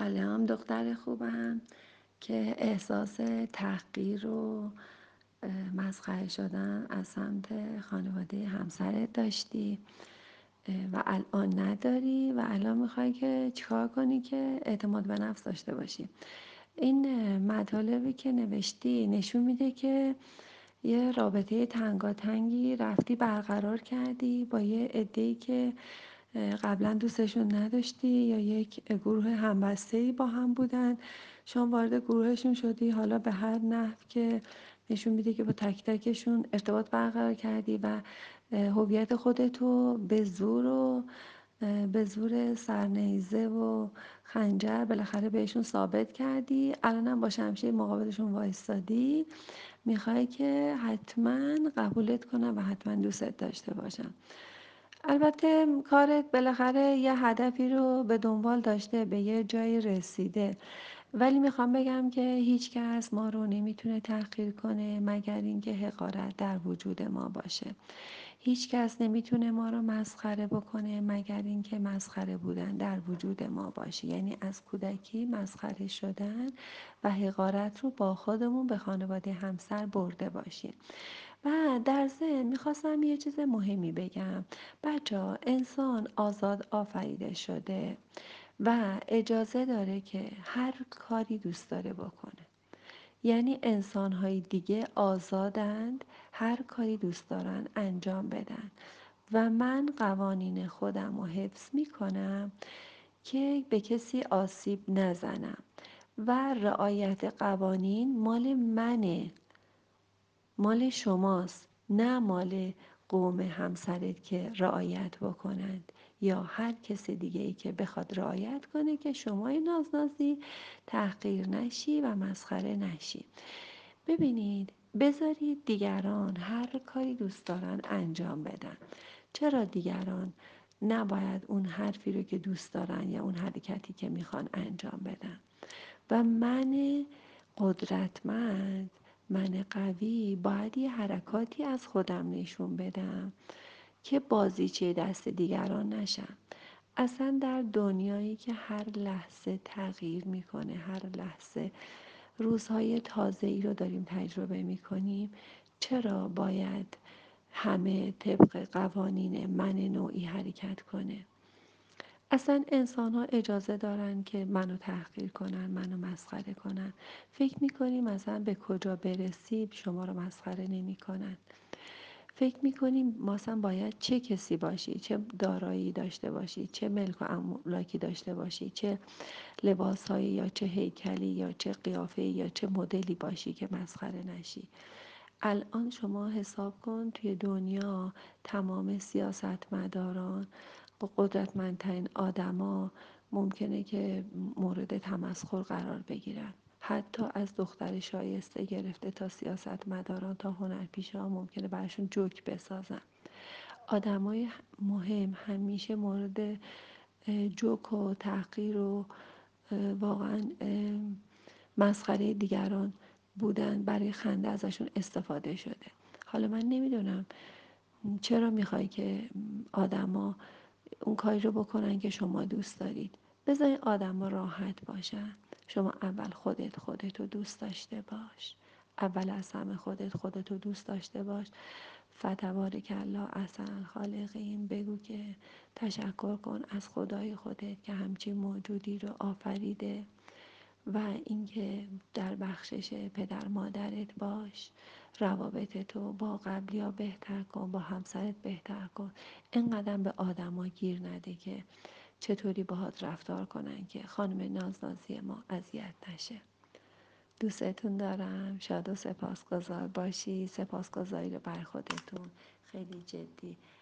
سلام دختر خوبم که احساس تحقیر و مسخره شدن از سمت خانواده همسرت داشتی و الان نداری و الان میخوای که چیکار کنی که اعتماد به نفس داشته باشی. این مطالبی که نوشتی نشون میده که یه رابطه تنگاتنگی رفتی برقرار کردی با یه عده‌ای که قبلا دوستشون نداشتی یا یک گروه همبسته‌ای با هم بودن، شما وارد گروهشون شدی، حالا به هر نحو که نشون میده که با تک تکشون ارتباط برقرار کردی و هویت خودتو به زور سرنیزه و خنجر بالاخره بهشون ثابت کردی. الان هم با شمشیر مقابلشون وایستادی، میخوای که حتما قبولت کنن و حتما دوستت داشته باشن. البته کارت بالاخره یه هدفی رو به دنبال داشته، به یه جایی رسیده، ولی میخوام بگم که هیچ کس ما رو نمیتونه تحقیر کنه مگر اینکه حقارت در وجود ما باشه. هیچ کس نمیتونه ما رو مسخره بکنه مگر اینکه مسخره بودن در وجود ما باشه. یعنی از کودکی مسخره شدن و حقارت رو با خودمون به خانواده همسر برده باشیم. و در ضمن میخواستم یه چیز مهمی بگم. بچه‌ها، انسان آزاد آفریده شده و اجازه داره که هر کاری دوست داره بکنه. یعنی انسان‌های دیگه آزادند، هر کاری دوست دارن انجام بدن و من قوانین خودم رو حفظ میکنم که به کسی آسیب نزنم و رعایت قوانین مال منه، مال شماست، نه مال قوم همسرت که رعایت بکنند یا هر کس دیگه ای که بخواد رعایت کنه که شما نازنازی تحقیر نشی و مسخره نشی. ببینید، بذارید دیگران هر کاری دوست دارن انجام بدن. چرا دیگران نباید اون حرفی رو که دوست دارن یا اون حرکتی که میخوان انجام بدن؟ و من قدرتمند، من قوی، باید یه حرکاتی از خودم نشون بدم که بازیچه دست دیگران نشم. اصلا در دنیایی که هر لحظه تغییر میکنه، هر لحظه روزهای تازه‌ای رو داریم تجربه میکنیم، چرا باید همه طبق قوانین من نوعی حرکت کنه؟ اصلا انسان ها اجازه دارن که منو تحقیر کنن، منو مسخره کنن. فکر میکنیم مثلا به کجا برسیم شما رو مسخره نمی کنن. فکر میکنیم مثلا باید چه کسی باشی، چه دارایی داشته باشی، چه ملک و املاکی داشته باشی، چه لباسهایی یا چه هیکلی یا چه قیافه‌ای یا چه مدلی باشی که مسخره نشی. الان شما حساب کن توی دنیا تمام سیاستمداران و قدرتمندترین آدما ممکنه که مورد تمسخر قرار بگیرن. حتی از دختر شایسته گرفته تا سیاستمداران تا هنرپیشه‌ها ممکنه براشون جوک بسازن. آدمای مهم همیشه مورد جوک و تحقیر و واقعا مسخره دیگران بودن، برای خنده ازشون استفاده شده. حالا من نمیدونم چرا میخوای که آدما اون کاری رو بکنن که شما دوست دارید. بذارین آدم ها راحت باشن. شما اول خودتو دوست داشته باش. اول از همه خودتو دوست داشته باش. فتبارک الله احسن الخالقین. بگو که تشکر کن از خدای خودت که همچین موجودی رو آفریده و اینکه در بخشش پدر مادرت باش، روابطتو با قبلی‌ها بهتر کن، با همسرت بهتر کن. اینقدر به آدما گیر نده که چطوری باهات رفتار کنن که خانم نازنازی ما اذیت نشه. دوستتون دارم، شاد و سپاسگزار باشی. سپاسگزاری رو بر خودتون خیلی جدی